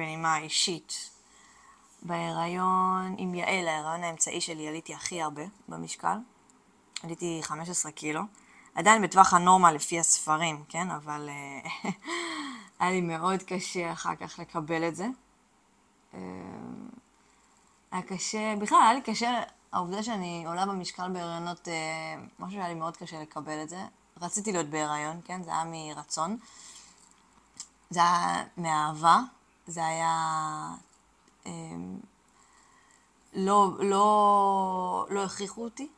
בנימה אישית. בהיריון עם יעל, ההיריון האמצעי שלי, עליתי הכי הרבה במשקל. עליתי 15 קילו. עדיין בטווח הנורמה לפי הספרים, כן? אבל היה לי מאוד קשה אחר כך לקבל את זה. היה קשה, בכלל היה לי קשה, העובדה שאני עולה במשקל בהיריונות, משהו שהיה לי מאוד קשה לקבל את זה. רציתי להיות בהיריון, כן? זה היה מרצון. זה היה מאהבה, זה היה לא הכריחו אותי,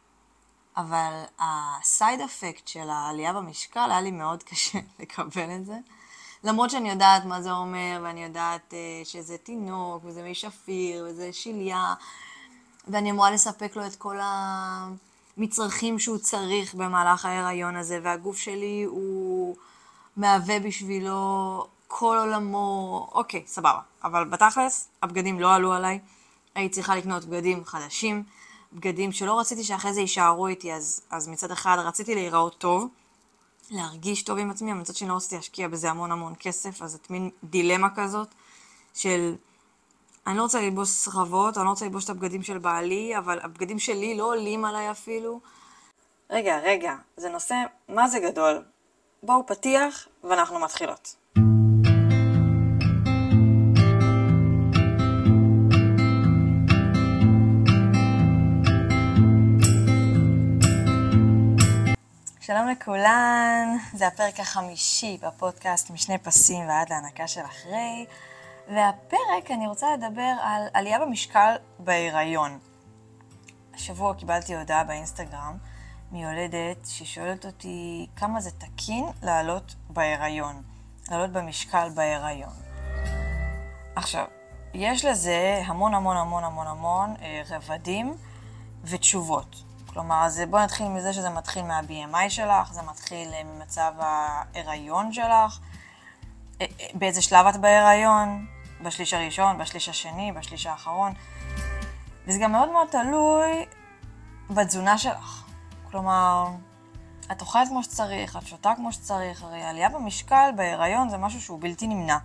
אבל הסייד אפקט של העלייה במשקל היה לי מאוד קשה לקבל את זה. למרות שאני יודעת מה זה אומר, ואני יודעת שזה תינוק, וזה מי שפיר, וזה שלייה, ואני אמורה לספק לו את כל המצרכים שהוא צריך במהלך ההיריון הזה, והגוף שלי הוא מהווה בשבילו כל עולמו, אוקיי, סבבה. אבל בתכלס, הבגדים לא עלו עליי. הייתי צריכה לקנות בגדים חדשים, בגדים שלא רציתי שאחרי זה יישארו איתי, אז מצד אחד רציתי להיראות טוב, להרגיש טוב עם עצמי, מצד שני לא רציתי להשקיע בזה המון המון כסף, אז את מין דילמה כזאת של אני לא רוצה ללבוש רבות, אני לא רוצה ללבוש את הבגדים של בעלי, אבל הבגדים שלי לא עולים עליי אפילו. רגע, זה נושא מה זה גדול. בואו פתיח ואנחנו מתחילות. שלום לכולן, זה הפרק החמישי בפודקאסט משני פסים ועד להנקה של אחרי, והפרק אני רוצה לדבר על עלייה במשקל בהיריון. השבוע קיבלתי הודעה באינסטגרם מיולדת ששואלת אותי כמה זה תקין לעלות בהיריון, לעלות במשקל בהיריון. עכשיו, יש לזה המון המון המון המון המון רבדים ותשובות. כלומר, בוא נתחיל מזה שזה מתחיל מה-BMI שלך, זה מתחיל ממצב ההיריון שלך, באיזה שלב את בהיריון, בשליש הראשון, בשליש השני, בשליש האחרון. וזה גם מאוד מאוד תלוי בתזונה שלך. כלומר, את אוכלת כמו שצריך, את שותה כמו שצריך, הרי עלייה במשקל בהיריון זה משהו שהוא בלתי נמנע.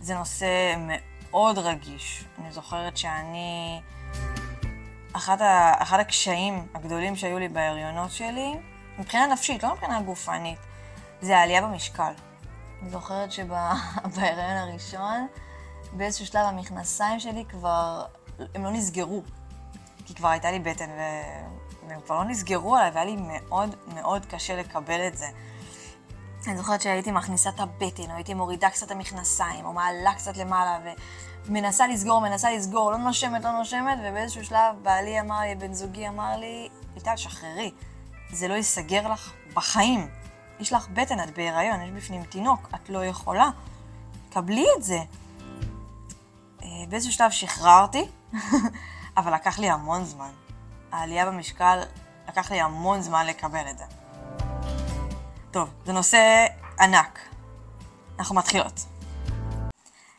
זה נושא מאוד רגיש. אני זוכרת שאני אחד הקשיים הגדולים שהיו לי בהיריונות שלי, מבחינה נפשית, לא מבחינה גופנית, זה העלייה במשקל. אני זוכרת שבהיריון הראשון, באיזשהו שלב המכנסיים שלי כבר, הם לא נסגרו, כי כבר הייתה לי בטן, והם כבר לא נסגרו עליי, והיה לי מאוד מאוד קשה לקבל את זה. אני זוכרת שהייתי מכניסה את הבטן, או הייתי מורידה קצת המכנסיים, או מעלה קצת למעלה, מנסה לסגור, לא נושמת, ובאיזשהו שלב בעלי אמר לי, בן זוגי אמר לי, איתה, שחררי, זה לא יסגר לך בחיים. יש לך בטן, את בהיריון, יש בפנים תינוק, את לא יכולה, קבלי את זה. באיזשהו שלב שחררתי, אבל לקח לי המון זמן. העלייה במשקל, לקח לי המון זמן לקבל את זה. טוב, זה נושא ענק. אנחנו מתחילות.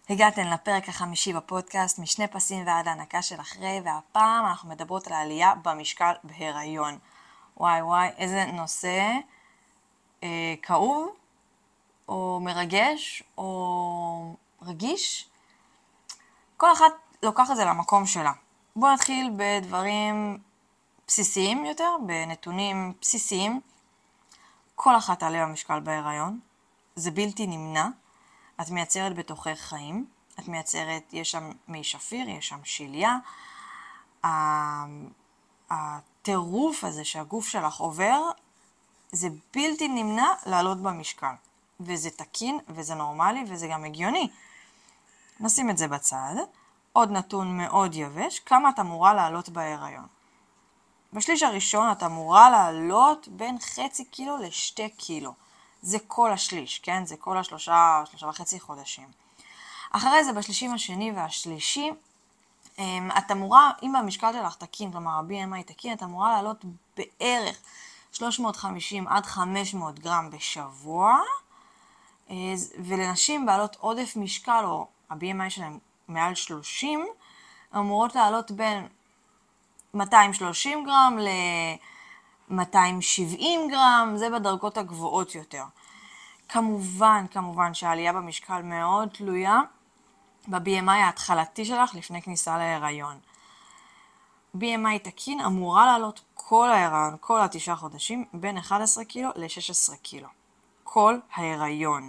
הגעתן לפרק החמישי בפודקאסט, משני פסים ועד להנקה של אחרי, והפעם אנחנו מדברות על העלייה במשקל בהיריון. וואי, איזה נושא כאוב, או מרגש, או רגיש. כל אחת לוקח את זה למקום שלה. בואו נתחיל בדברים בסיסיים יותר, בנתונים בסיסיים. כל אחת עלייה במשקל בהיריון, זה בלתי נמנע. את מייצרת בתוכך חיים, את מייצרת, יש שם מי שפיר, יש שם שלייה. הטירוף הזה שהגוף שלך עובר, זה בלתי נמנע לעלות במשקל. וזה תקין, וזה נורמלי, וזה גם הגיוני. נשים את זה בצד. עוד נתון מאוד יבש, כמה את אמורה לעלות בהיריון. בשליש הראשון את אמורה לעלות בין 0.5 קילו ל2 קילו. זה כל השליש, כן? זה כל שלושה וחצי חודשים. אחרי זה בשלישים השני והשלישי, את אמורה, אם המשקל שלך תקין, כלומר ה-BMI תקין, את אמורה לעלות בערך 350 עד 500 גרם בשבוע, ולנשים בעלות עודף משקל, או ה-BMI שלהם מעל 30, אמורות לעלות בין 230 גרם ל 270 גרם, זה בדרגות הגבוהות יותר. כמובן שהעלייה במשקל מאוד תלויה ב-BMI ההתחלתי שלך לפני כניסה להיריון. BMI תקין אמורה לעלות כל ההיריון, כל התשעה חודשים, בין 11 קילו ל-16 קילו. כל ההיריון.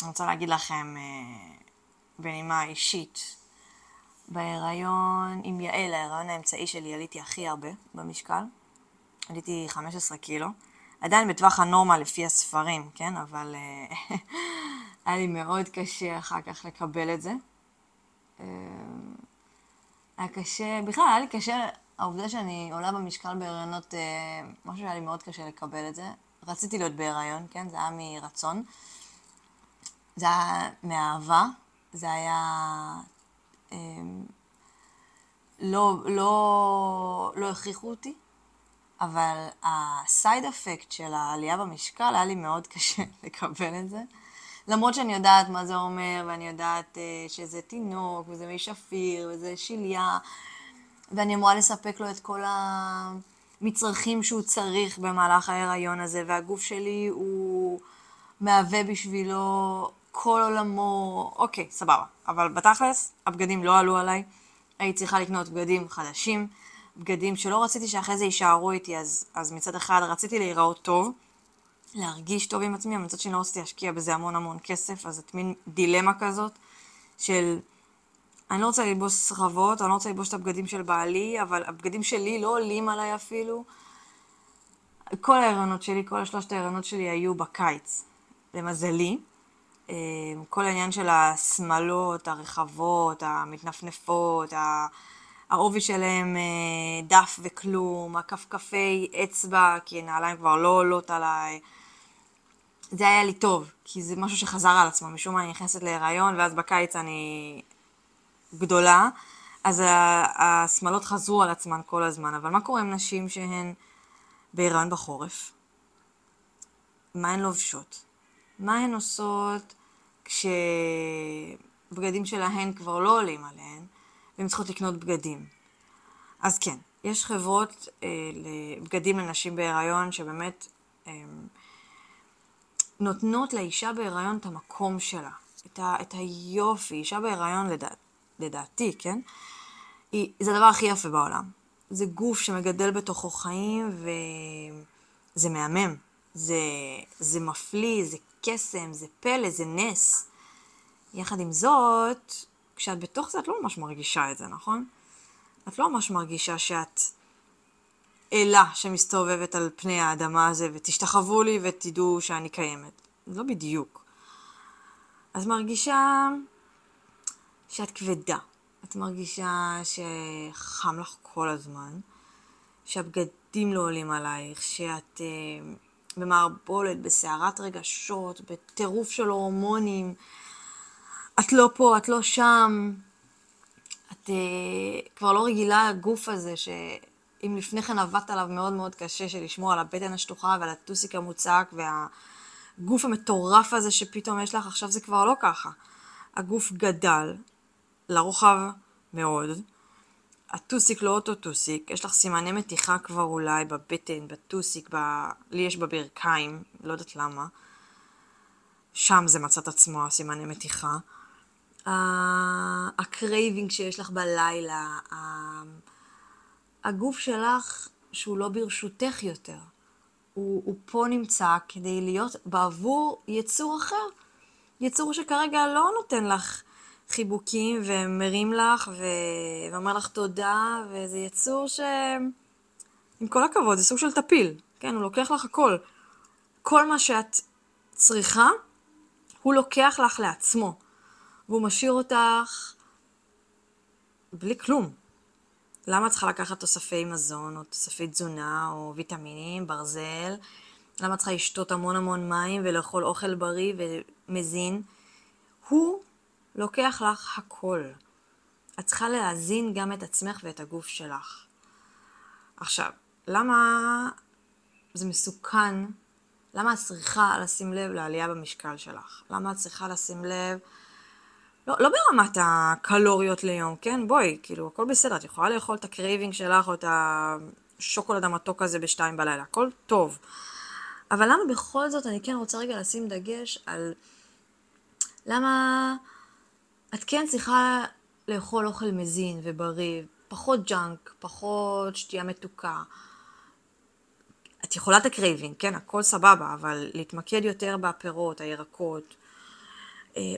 אני רוצה להגיד לכם בנימה אישית, בהיריון עם יעל, ההיריון האמצעי שלי, עליתי הכי הרבה במשקל. עליתי 15 קילו. עדיין בטווח הנורמה לפי הספרים, כן? אבל היה לי מאוד קשה אחר כך לקבל את זה. היה קשה, בכלל היה לי קשה, העובדה שאני עולה במשקל בהיריונות, משהו שהיה לי מאוד קשה לקבל את זה. רציתי להיות בהיריון, כן? זה היה מרצון. זה היה מאהבה. זה היה לא הכריחו אותי, אבל הסייד אפקט של העלייה במשקל היה לי מאוד קשה לקבל את זה. למרות שאני יודעת מה זה אומר, ואני יודעת שזה תינוק, וזה מי שפיר, וזה שלייה, ואני אמורה לספק לו את כל המצרכים שהוא צריך במהלך ההיריון הזה, והגוף שלי הוא מהווה בשבילו כל עולמו, אוקיי, סבבה. אבל בתכלס, הבגדים לא עלו עליי. הייתי צריכה לקנות בגדים חדשים, בגדים שלא רציתי שאחרי זה יישארו איתי, אז מצד אחד רציתי להיראות טוב, להרגיש טוב עם עצמי, אבל מצד שני לא רציתי להשקיע בזה המון המון כסף, אז את מין דילמה כזאת של אני לא רוצה ללבוס סחבות, אני לא רוצה ללבוש את הבגדים של בעלי, אבל הבגדים שלי לא עולים עליי אפילו. כל ההיריונות שלי, כל השלושת ההיריונות שלי היו בקיץ, למזלי. כל העניין של השמלות, הרחבות, המתנפנפות, העובי שלהם דף וכלום, הכפכפי אצבע, כי נעליים כבר לא עולות עליי. זה היה לי טוב, כי זה משהו שחזר על עצמו, משום מה אני נכנסת להיריון, ואז בקיץ אני גדולה, אז השמלות חזרו על עצמן כל הזמן. אבל מה קורה עם נשים שהן בהיריון בחורף? מה הן לובשות? מה הן עושות כשבגדים שלהן כבר לא עולים עליהן, והן צריכות לקנות בגדים? אז כן, יש חברות לבגדים לנשים בהיריון שבאמת נותנות לאישה בהיריון את המקום שלה, את היופי. אישה בהיריון לדעתי, כן? זה הדבר הכי יפה בעולם. זה גוף שמגדל בתוכו חיים וזה מהמם. זה מפליא, זה קסם, זה פלא, זה נס. יחד עם זאת, כשאת בתוך זה, את לא ממש מרגישה את זה, נכון? את לא ממש מרגישה שאת אלה שמסתובבת על פני האדמה הזה, ותשתחוו לי ותדעו שאני קיימת. זה לא בדיוק. את מרגישה שאת כבדה. את מרגישה שחם לך כל הזמן, שהבגדים לא עולים עלייך, שאת במערבולת, בסערת רגשות, בטירוף של הורמונים. את לא פה, את לא שם. את כבר לא רגילה לגוף הזה, שאם לפני כן עבדת עליו מאוד מאוד קשה, שלשמור על הבטן השטוחה ועל הטוסיק המוצק, והגוף המטורף הזה שפתאום יש לך, עכשיו זה כבר לא ככה. הגוף גדל, לרוחב מאוד. הטוסיק לא אותו טוסיק, יש לך סימני מתיחה כבר אולי בבטן, בטוסיק, לי יש בברכיים, לא יודעת למה. שם זה מצא את עצמו, סימני מתיחה. הקרייבינג שיש לך בלילה, הגוף שלך שהוא לא ברשותך יותר, הוא פה נמצא כדי להיות בעבור יצור אחר. יצור שכרגע לא נותן לך חיבוקים ומרים לך ואומר לך תודה, וזה יצור עם כל הכבוד, זה סוג של תפיל, כן? הוא לוקח לך הכל. כל מה שאת צריכה, הוא לוקח לך לעצמו, והוא משאיר אותך בלי כלום. למה את צריכה לקחת תוספי מזון, או תוספי תזונה, או ויטמינים, ברזל? למה את צריכה לשתות המון המון מים, ולאכול אוכל בריא ומזין? הוא לוקח לך הכל. את צריכה להזין גם את עצמך ואת הגוף שלך. עכשיו, למה זה מסוכן? למה את צריכה לשים לב לעלייה במשקל שלך? למה את צריכה לשים לב? לא ברמת הקלוריות ליום, כן? בואי, כאילו, הכל בסדר. את יכולה לאכול את הקרייבינג שלך או את השוקולד המתוק הזה בשתיים בלילה. הכל טוב. אבל למה בכל זאת אני כן רוצה רגע לשים דגש על למה את כן צריכה לאכול אוכל מזין ובריא, פחות ג'אנק, פחות שתייה מתוקה. את יכולה את הקרייבים, כן, הכל סבבה, אבל להתמקד יותר בפירות, הירקות,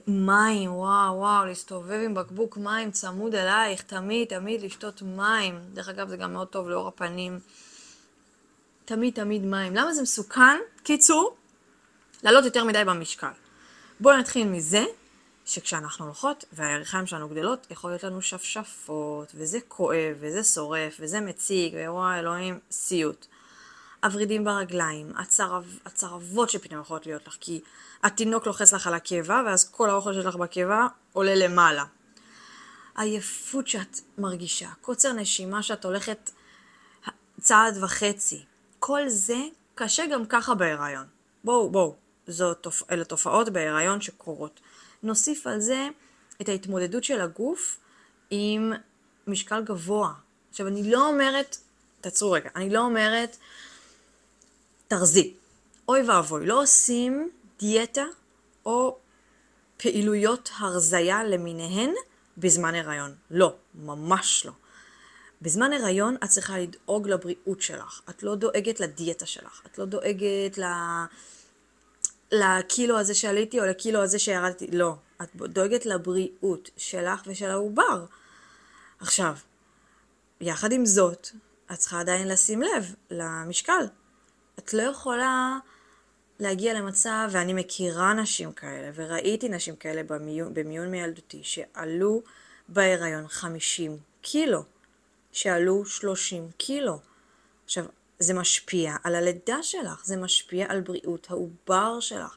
מים, וואו, להסתובב עם בקבוק מים, צמוד אלייך, תמיד לשתות מים. דרך אגב, זה גם מאוד טוב לאור הפנים. תמיד מים. למה זה מסוכן? קיצור, לעלות יותר מדי במשקל. בואו נתחיל מזה, שכשאנחנו הולכות והירכיים שלנו גדלות, יכול להיות לנו שפשפות, וזה כואב, וזה שורף, וזה מציג, ווואי, אלוהים, סיוט. עברידים ברגליים, הצרבות שפתאום יכולות להיות לך, כי התינוק לוחץ לך על הקבע, ואז כל האוכל שלך בקבע עולה למעלה. עייפות שאת מרגישה, קוצר נשימה שאת הולכת צעד וחצי. כל זה קשה גם ככה בהיריון. בואו, אלה תופעות בהיריון שקורות. נוסיף על זה את ההתמודדות של הגוף עם משקל גבוה. עכשיו, אני לא אומרת, תעצרו רגע, אני לא אומרת, תרזי. אוי ואבוי, לא עושים דיאטה או פעילויות הרזיה למיניהן בזמן הריון. לא, ממש לא. בזמן הריון את צריכה לדאוג לבריאות שלך. את לא דואגת לדיאטה שלך. את לא דואגת לקילו הזה שעליתי או לקילו הזה שירדתי. לא, את דואגת לבריאות שלך ושל העובר. עכשיו, יחד עם זאת, את צריכה עדיין לשים לב למשקל. את לא יכולה להגיע למצב, ואני מכירה נשים כאלה, וראיתי נשים כאלה במיון מילדותי, שעלו בהיריון 50 קילו, שעלו 30 קילו. עכשיו, זה משפיע על הלידה שלך, זה משפיע על בריאות העובר שלך.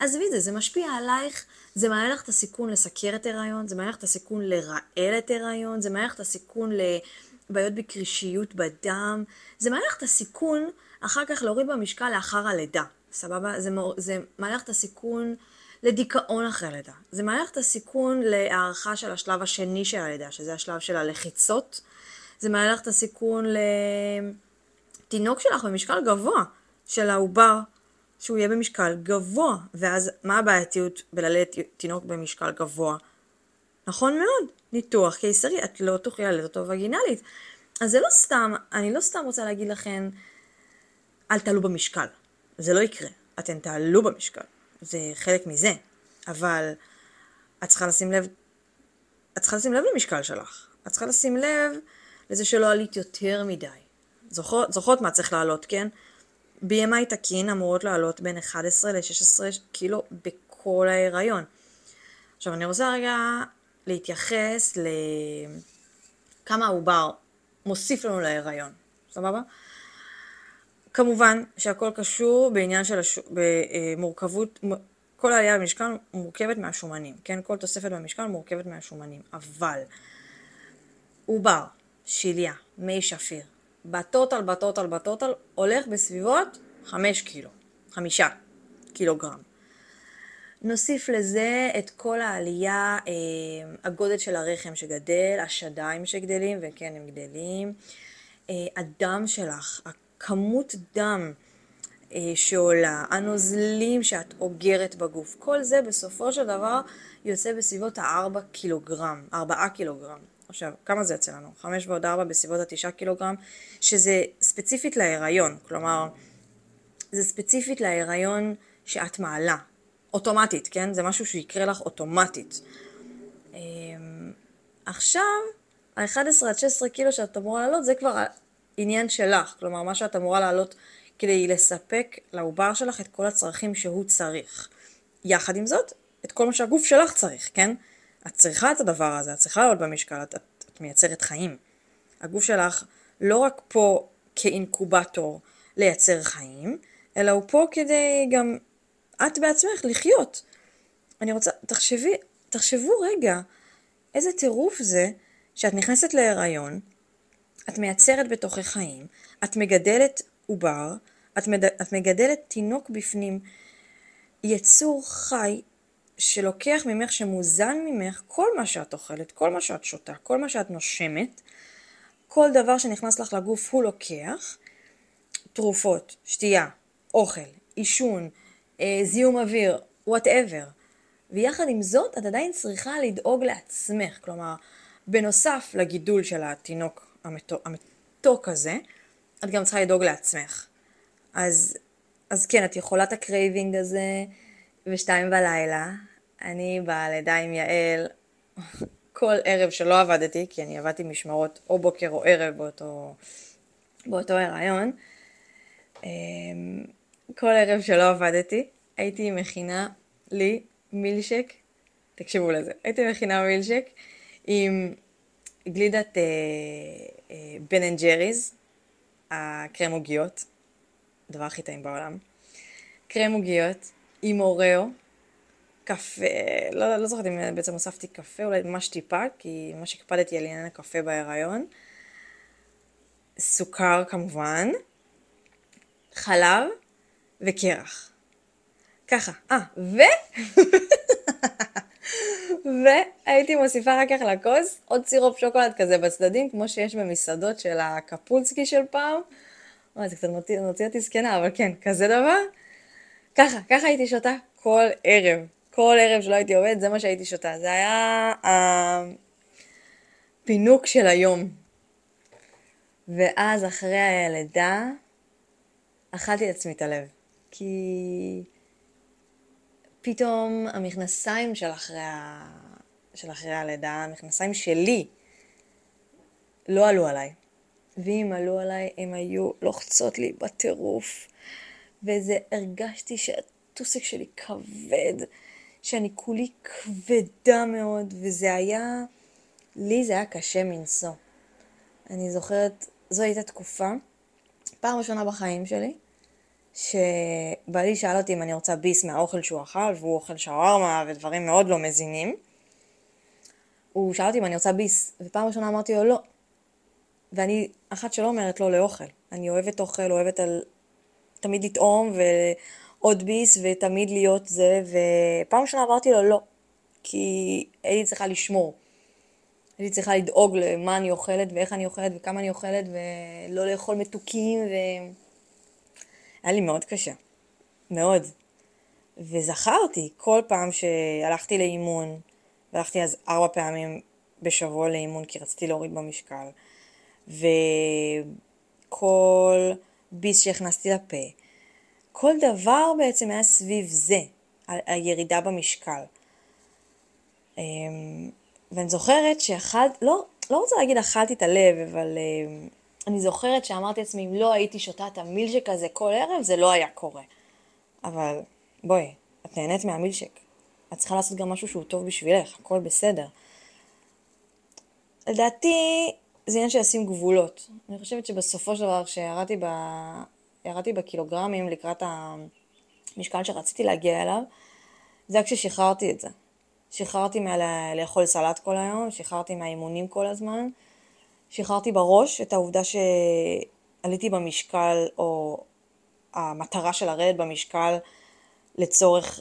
אז וזה, זה משפיע עלייך, זה מעלה לך את הסיכון לסכרת הריון, זה מעלה לך את הסיכון לרעלת הריון, זה מעלה לך את הסיכון לבעיות בקרישיות בדם, זה מעלה לך את הסיכון אחר כך להוריד במשקל לאחר הלידה, סבבה? זה מעלה לך את הסיכון לדיכאון אחרי הלידה. זה מעלה לך את הסיכון להערכה של השלב השני של הלידה, שזה השלב של הלחיצות. זה מעלה לך את הסיכון לתינוק שלך במשקל גבוה, של העובר, שהוא יהיה במשקל גבוה. ואז מה הבעייתיות בללדת תינוק במשקל גבוה? נכון מאוד, ניתוח קיסרי, את לא תוכלי ללדת אותו וגינלית. אז זה לא סתם, אני לא סתם רוצה להגיד לכן, אל תעלו במשקל, זה לא יקרה, אתן תעלו במשקל, זה חלק מזה, אבל את צריכה לשים לב למשקל שלך, את צריכה לשים לב לזה שלא עלית יותר מדי, זוכרות מה צריך לעלות, כן? BMI תקין אמורות לעלות בין 11 ל-16 קילו בכל ההיריון. עכשיו אני רוצה רגע להתייחס לכמה העובר מוסיף לנו להיריון, סבבה? כמובן שהכל קשור בעניין של מורכבות, כל העלייה במשקל מורכבת מהשומנים, כן? כל תוספת במשקל מורכבת מהשומנים, אבל עובר, שלייה, מי שפיר, בטוטל, הולך בסביבות 5 קילוגרם. נוסיף לזה את כל העלייה, הגודל של הרחם שגדל, השדיים שגדלים, וכן הם גדלים, הדם שלך, כמות דם שעולה, הנוזלים שאת אוגרת בגוף, כל זה בסופו של דבר יוצא בסביבות ה-4 קילוגרם. עכשיו, כמה זה יוצא לנו? 5 ועוד 4 בסביבות ה-9 קילוגרם, שזה ספציפית להיריון, כלומר, זה ספציפית להיריון שאת מעלה, אוטומטית, כן? זה משהו שיקרה לך אוטומטית. עכשיו, ה-11 עד 16 קילו שאת אמורה לעלות, זה כבר עניין שלך, כלומר מה שאת אמורה לעלות כדי לספק לעובר שלך את כל הצרכים שהוא צריך. יחד עם זאת, את כל מה שהגוף שלך צריך, כן? את צריכה את הדבר הזה, את צריכה לעלות במשקל, את מייצרת חיים. הגוף שלך לא רק פה כאינקובטור לייצר חיים, אלא הוא פה כדי גם את בעצמך לחיות. אני רוצה, תחשבו רגע, איזה טירוף זה שאת נכנסת להיריון, את מייצרת בתוכי חיים, את מגדלת עובר, את מגדלת תינוק בפנים, יצור חי שלוקח ממך, שמוזן ממך, כל מה שאת אוכלת, כל מה שאת שותה, כל מה שאת נושמת, כל דבר שנכנס לך לגוף הוא לוקח, תרופות, שתייה, אוכל, עישון, זיהום אוויר, whatever, ויחד עם זאת את עדיין צריכה לדאוג לעצמך, כלומר בנוסף לגידול של התינוק המתוק הזה, את גם צריכה לדאוג לעצמך. אז כן, את יכולה את הקרייבינג הזה ב-2 בלילה. אני בלידה עם יעל כל ערב שלא עבדתי, כי אני עבדתי משמרות או בוקר או ערב באותו הרעיון. כל ערב שלא עבדתי, הייתי מכינה לי מילשק, תקשיבו לזה, הייתי מכינה מילשק עם גלידת בן אנד ג'ריז, הקרם עוגיות, הדבר הכי טעים בעולם, קרם עוגיות עם אוראו, קפה, לא זוכרת אם בעצם הוספתי קפה, אולי ממש טיפה, כי ממש הקפדתי על עניין הקפה בהיריון, סוכר כמובן, חלב וקרח. ככה, והייתי מוסיפה רק כך לכוס עוד סירופ שוקולד כזה בצדדים, כמו שיש במסעדות של הקפולסקי של פעם. זה קצת נוציא אותי סקנה, אבל כן, כזה דבר. ככה הייתי שותה כל ערב. כל ערב שלא הייתי עובד, זה מה שהייתי שותה. זה היה הפינוק של היום. ואז אחרי הילדה, אכלתי את עצמי את הלב. כי פתאום המכנסיים של אחרי הלידה, המכנסיים שלי, לא עלו עליי. ואם עלו עליי, הם היו לוחצות לי בטירוף. וזה הרגשתי שהטוסק שלי כבד, שאני כולי כבדה מאוד, וזה היה, לי זה היה קשה מנשוא. אני זוכרת, זו הייתה תקופה, פעם ראשונה בחיים שלי, שבעלי שאל אותי אם אני רוצה ביס מהאוכל שהוא אכל, והוא אוכל שווארמה ודברים מאוד לא מזינים. הוא שאל אותי אם אני רוצה ביס, ופעם ראשונה אמרתי לו לא. ואני אחת שלא אומרת לא לאוכל. אני אוהבת אוכל, אוהבת תמיד לטעום ועוד ביס ותמיד להיות זה, ופעם ראשונה אמרתי לו לא. כי הייתי צריכה לשמור. הייתי צריכה לדאוג למה אני אוכלת ואיך אני אוכלת וכמה אני אוכלת ולא לאכול מתוקים היה לי מאוד קשה, מאוד. וזכרתי כל פעם שהלכתי לאימון, והלכתי אז 4 פעמים בשבוע לאימון, כי רציתי להוריד במשקל, וכל ביס שהכנסתי לפה, כל דבר בעצם היה סביב זה, הירידה במשקל. ואני זוכרת לא רוצה להגיד אכלתי את הלב, אבל אני זוכרת שאמרתי לעצמי, אם לא הייתי שותה את המילשק הזה כל ערב, זה לא היה קורה. אבל בואי, את נהנית מהמילשק. את צריכה לעשות גם משהו שהוא טוב בשבילך, הכל בסדר. לדעתי, זה עניין שישים גבולות. אני חושבת שבסופו של דבר, שירדתי בקילוגרמים לקראת המשקל שרציתי להגיע אליו, זה רק ששחררתי את זה. שחררתי לאכול סלט כל היום, שחררתי מהאימונים כל הזמן, שחררתי בראש את העובדה שעליתי במשקל, או המטרה של הרדת במשקל לצורך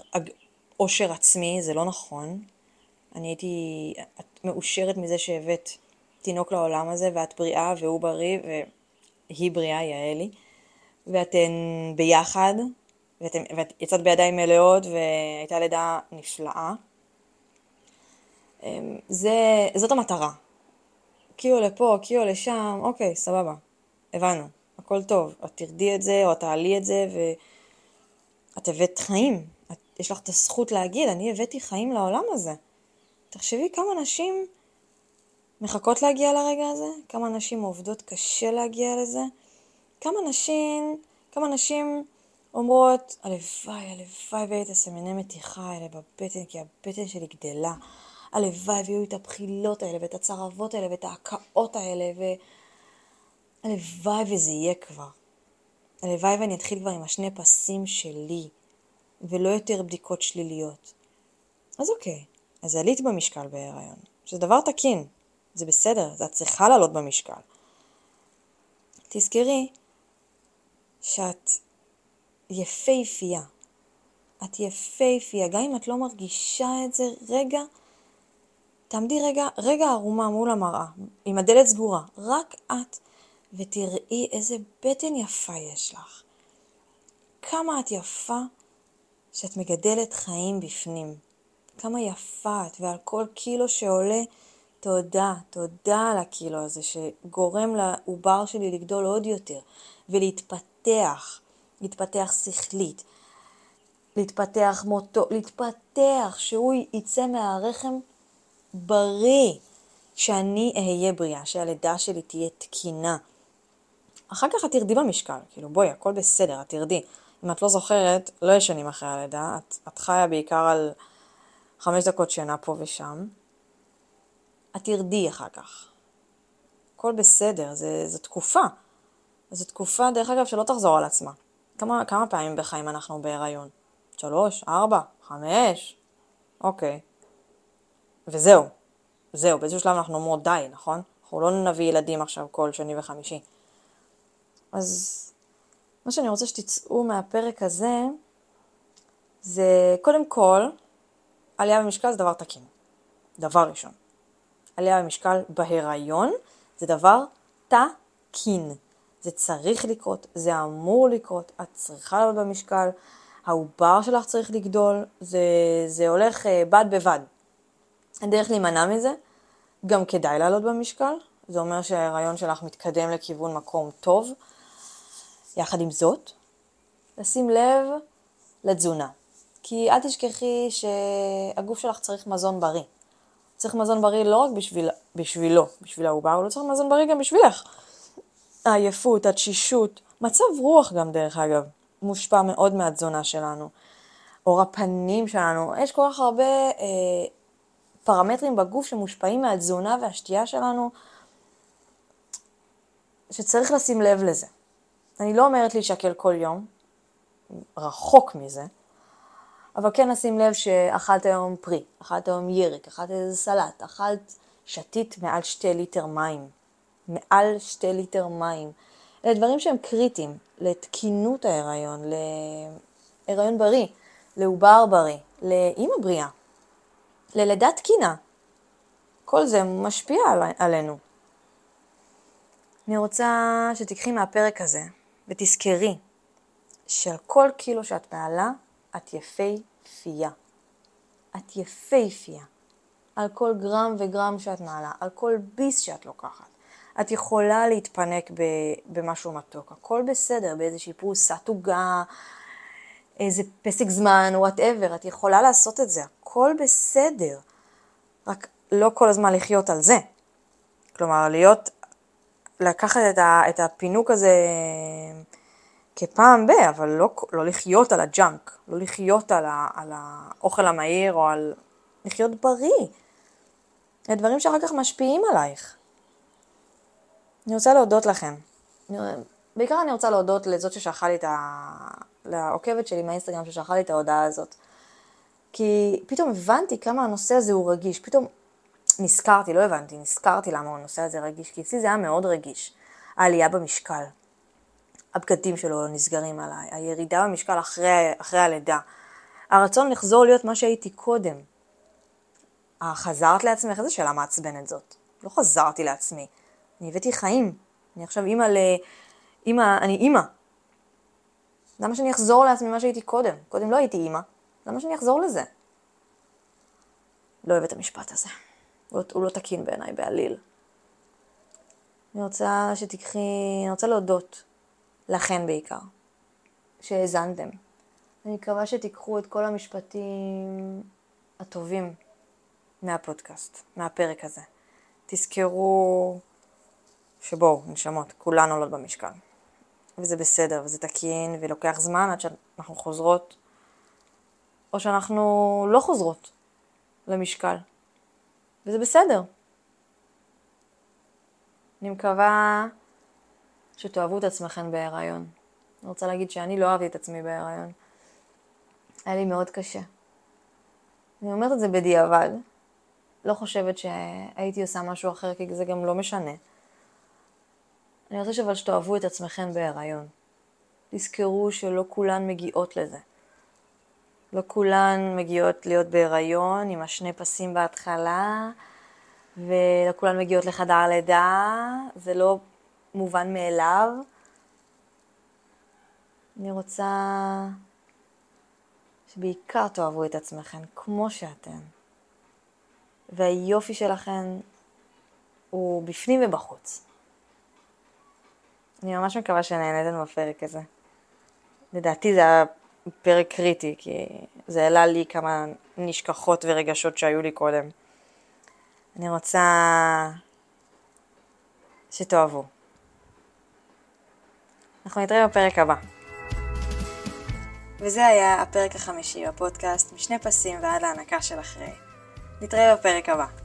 עושר עצמי, זה לא נכון. אני הייתי מאושרת מזה שהבאת תינוק לעולם הזה, ואת בריאה והוא בריא, והיא בריאה, יעלי. ואתן ביחד, ואת יצאת בידיים מלאות, והייתה לידה נפלאה. זאת המטרה. קיו לפה, קיו לשם, אוקיי, סבבה, הבנו, הכל טוב, את תרדי את זה או את תעלי את זה ואת הבאת חיים, יש לך את הזכות להגיד, אני הבאתי חיים לעולם הזה. תחשבי כמה נשים מחכות להגיע לרגע הזה, כמה נשים עובדות קשה להגיע לזה, כמה נשים אומרות, הלוואי והייתה סמני מתיחה האלה בבטן, כי הבטן שלי גדלה. הלוואי ויהיו את הבחילות האלה, ואת הצרבות האלה, ואת ההקאות האלה, הלוואי וזה יהיה כבר. הלוואי ואני אתחיל כבר עם השני פסים שלי, ולא יותר בדיקות שליליות. אז אוקיי, אז עלית במשקל בהיריון, שזה דבר תקין, זה בסדר, את צריכה לעלות במשקל. תזכרי שאת יפהפייה, גם אם את לא מרגישה את זה רגע, תעמדי רגע ערומה מול המראה, עם הדלת סגורה, רק את, ותראי איזה בטן יפה יש לך. כמה את יפה שאת מגדלת חיים בפנים. כמה יפה את, ועל כל קילו שעולה, תודה, תודה על הקילו הזה, שגורם לעובר שלי לגדול עוד יותר, ולהתפתח, להתפתח שכלית, להתפתח מוטו, להתפתח, שהוא יצא מהרחם בריא, שאני אהיה בריאה, שהלידה שלי תהיה תקינה. אחר כך את תרדי במשקל, כאילו בואי, הכל בסדר, את תרדי. אם את לא זוכרת, לא ישנים אחרי הלידה, את חיה בעיקר על 5 דקות שינה פה ושם. את תרדי אחר כך. הכל בסדר, זו תקופה. זו תקופה, דרך אגב, שלא תחזור על עצמה. כמה פעמים בחיים אנחנו בהיריון? 3, 4, 5, אוקיי. וזהו. זהו, באיזשהו שלב אנחנו אומרות די, נכון? אנחנו לא נביא ילדים עכשיו כל שני וחמישי. אז מה שאני רוצה שתצאו מהפרק הזה, זה קודם כל, עלייה במשקל זה דבר תקין. דבר ראשון. עלייה במשקל בהיריון זה דבר תקין. זה צריך לקרות, זה אמור לקרות, את צריכה לעלות במשקל, העובר שלך צריך לגדול, זה הולך בד בבד. הדרך להימנע מזה, גם כדאי לעלות במשקל, זה אומר שההיריון שלך מתקדם לכיוון מקום טוב. יחד עם זאת, לשים לב לתזונה. כי אל תשכחי שהגוף שלך צריך מזון בריא. צריך מזון בריא לא רק בשבילו, בשביל העובר, הוא לא צריך מזון בריא גם בשבילך. העייפות, התשישות, מצב רוח גם דרך אגב, מושפע מאוד מהתזונה שלנו. אור הפנים שלנו, יש כל כך הרבה פרמטרים בגוף שמושפעים מהתזונה והשתייה שלנו, שצריך לשים לב לזה. אני לא אומרת להישקל כל יום, רחוק מזה, אבל כן נשים לב שאכלת היום פרי, אכלת היום ירק, אכלת איזה סלט, אכלת שתית מעל 2 ליטר מים. מעל 2 ליטר מים. אלה דברים שהם קריטיים לתקינות ההיריון, להיריון בריא, לעובר בריא, לאמא בריאה, ללידה תקינה. כל זה משפיע עלינו. אני רוצה שתיקחי מהפרק הזה ותזכרי שעל כל קילו שאת מעלה, את יפהפייה. את יפהפייה. על כל גרם וגרם שאת מעלה, על כל ביס שאת לוקחת. את יכולה להתפנק במשהו מתוק. הכל בסדר, באיזושהי פרוסת עוגה, איזה פסק זמן, whatever. את יכולה לעשות את זה. הכל בסדר. רק לא כל הזמן לחיות על זה. כלומר, לקחת את הפינוק הזה כפעם בי, אבל לא לחיות על הג'אנק, לא לחיות על האוכל המהיר, או על לחיות בריא. הדברים שאחר כך משפיעים עלייך. אני רוצה להודות לכם. בעיקר אני רוצה להודות לזאת ששלחה לי לעוקבת שלי מהאינסטגרם ששלחה לי את ההודעה הזאת. כי פתאום הבנתי כמה הנושא הזה הוא רגיש. פתאום נזכרתי, לא הבנתי, נזכרתי למה הנושא הזה רגיש, כי אצלי זה היה מאוד רגיש. העלייה במשקל, הבגדים שלו נסגרים עליי, הירידה במשקל אחרי הלידה, הרצון לחזור להיות מה שהייתי קודם. חזרת לעצמך, איזה שאלה מעצבנת זאת. לא חזרתי לעצמי, אני הבאתי חיים, אני עכשיו אני אימא. למה שאני אחזור לעצמי מה שהייתי קודם? קודם לא הייתי אימא, למה שאני אחזור לזה? לא אוהב את המשפט הזה. הוא לא תקין בעיניי בעליל. אני רוצה להודות לכן בעיקר, שהזנתם. אני מקווה שתיקחו את כל המשפטים הטובים מהפודקאסט, מהפרק הזה. תזכרו שבואו, נשמות, כולנו עולות במשקל. וזה בסדר, וזה תקין, ולוקח זמן עד שאנחנו חוזרות, או שאנחנו לא חוזרות למשקל. וזה בסדר. אני מקווה שתאהבו את עצמכם בהיריון. אני רוצה להגיד שאני לא אהבתי את עצמי בהיריון. היה לי מאוד קשה. אני אומרת את זה בדיעבד. לא חושבת שהייתי עושה משהו אחר, כי זה גם לא משנה. אני רוצה אבל שתאהבו את עצמכם בהיריון. תזכרו שלא כולן מגיעות לזה. לא כולן מגיעות להיות בהיריון עם 2 פסים בהתחלה, ולא כולן מגיעות לחדר הלידה, זה לא מובן מאליו. אני רוצה שבעיקר תאהבו את עצמכן כמו שאתן. והיופי שלכן הוא בפנים ובחוץ. אני ממש מקווה שנהנתן בפרק הזה. לדעתי זה היה פרק קריטי, כי זה העלה לי כמה נשכחות ורגשות שהיו לי קודם. אני רוצה שתאהבו. אנחנו נתראה בפרק הבא. וזה היה הפרק 50 בפודקאסט משני פסים ועד להנקה של אחרי. נתראה בפרק הבא.